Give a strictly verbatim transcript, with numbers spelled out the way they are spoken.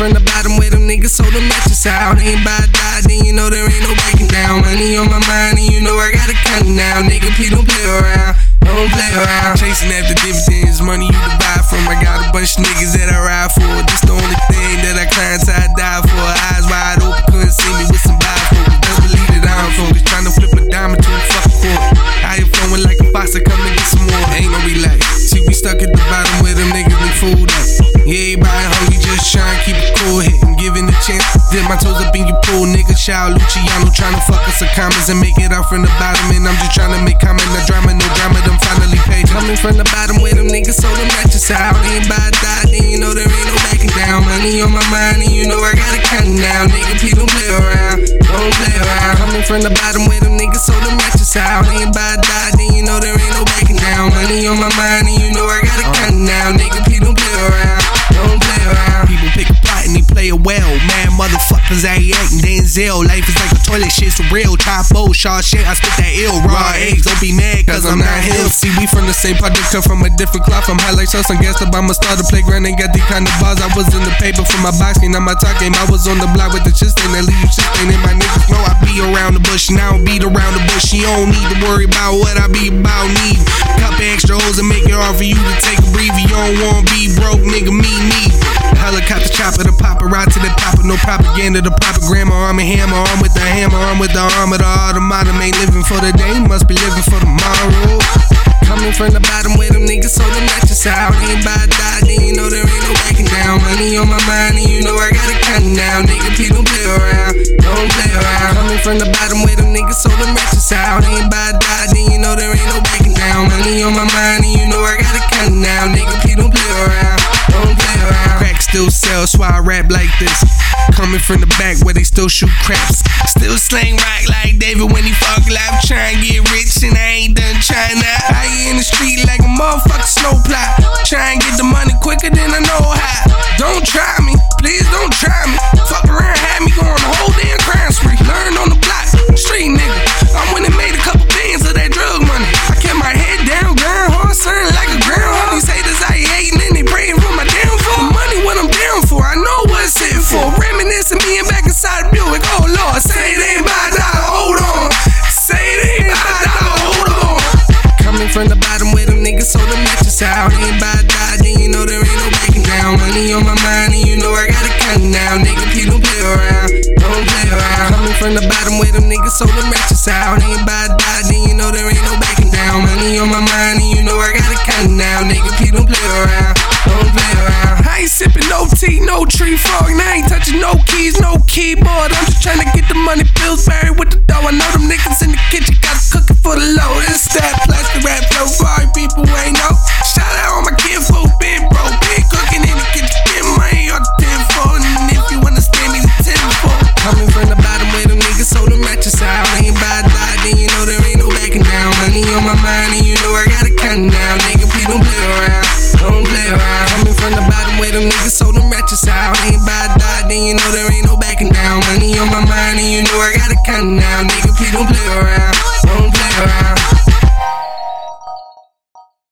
from the bottom where them niggas sold them matches out. Ain't by die, then you know there ain't no backing down. Money on my mind, and you know I gotta count now. Nigga, please don't play around. Don't play around. Chasing after dividends, money you can buy from. I got a bunch of niggas that I ride for. This the only thing that I climb till I die for. Eyes wide open, couldn't see me with some bifocals. Don't believe that I'm focused, trying to flip a dime into a fucking quarter. I am flowing like a boss, I come and get some more. Ain't no relax. See, we stuck at the bottom where them niggas be fooled up. Yeah, everybody hungry, just trying to keep it cool. Hitting, giving the chance. Dip my toes up in your pool, nigga. Shout Luciano, trying to fuck us a commas and make it out from the bottom. And I'm just trying to make comment, no drama, no drama. Them finally paid. Coming from the bottom where them niggas sold them matches out. Ain't by die, then you know there ain't no backing down. Money on my mind, and you know I gotta count now. Nigga, please don't play around. Don't play around. Coming from the bottom where them niggas sold them matches out. Ain't by die, then you know there ain't no backing down. Money on my mind, and you know I gotta count now. Nigga, please don't play around. Don't play around. People pick a pot and they play it well. Mad motherfuckers, I actin' Denzel. Life is like a toilet, shit's real. Chapo, Shaw shit, I spit that ill. Raw eggs, don't be mad, cause I'm not here. See, we from the same project, cut from a different cloth. I'm high like sauce, I'm gassed up, I'ma start a playground. Ain't got these kind of bars. I was in the paper for my boxing, now my talk game. I was on the block with the chest thing, that leave you shitting. And my niggas know I be around the bush, and I don't beat around the bush. You don't need to worry about what I be about. Need a couple extra hoes and make it hard for you to take a breather. You don't wanna be broke, nigga, me, me. Helicopter chopper, the paparazzi, the popper. No propaganda, the proper grammar. I'm a hammer, I'm with the hammer, I'm with the armor. The automata ain't living for the day, must be living for tomorrow. Coming from the bottom where them niggas sold them matches out. Ain't by die, then you know there ain't no backing down. Money on my mind, and you know I gotta count now. Nigga, please don't play around, don't play around. Coming from the bottom where them niggas sold them matches out. Ain't by die, then you know there ain't no backing down. Money on my mind, and you know I gotta count now. Nigga, please don't play around, don't play around. Crack still sells, so I rap like this. Coming from the back where they still shoot craps. Still slang rock like David when he fuck live. Tryin' get rich and I ain't done tryin' out. I in the street like a motherfucking snowplow. Try and get the money quicker than I know how. Don't try me, please don't try me. Fuck around, have me going the whole damn crime spree. Learn on the block, street nigga. I went and made a couple bands of that drug money. I kept my head down, groundhog, son, like a groundhog. These haters I hate and then they praying for my downfall. The money what I'm down for, I know what it's sitting for. Reminiscing being back inside Buick, oh Lord. Say it ain't by a dollar, hold on. Say it ain't by a dollar, hold on. Coming from the bottom where them niggas sold them matches out. Ain't by die, then you know there ain't no backing down. Money on my mind, and you know I gotta count now. Nigga, please don't play around, don't play around. Coming from the bottom where them niggas sold them matches out. Ain't by die, then you know there ain't no backing down. Money on my mind, and you know I gotta count now. Nigga, please don't play around, don't play around. I ain't sipping no tea, no tree frog, and I ain't touching no keys, no keyboard. I'm just trying to get the money, bills buried with the dough. I know them niggas in the kitchen gotta cook it for the low. It's that plastic rap flow, sorry people ain't know. Shout out all my kinfolk, been broke, been cooking in the kitchen, get money on the tenfold. And if you understand me, the tenfold. Coming from the bottom where them niggas sold them matches out. Ain't by die, then you know there ain't no backing down. Money on my mind, and you know I gotta count now. Nigga, please don't play around, don't play around. Coming from the bottom where them niggas sold them matches out. Ain't by die, then you know there ain't no backing down. Money on my mind, and you know I gotta count now. Nigga, please don't play around.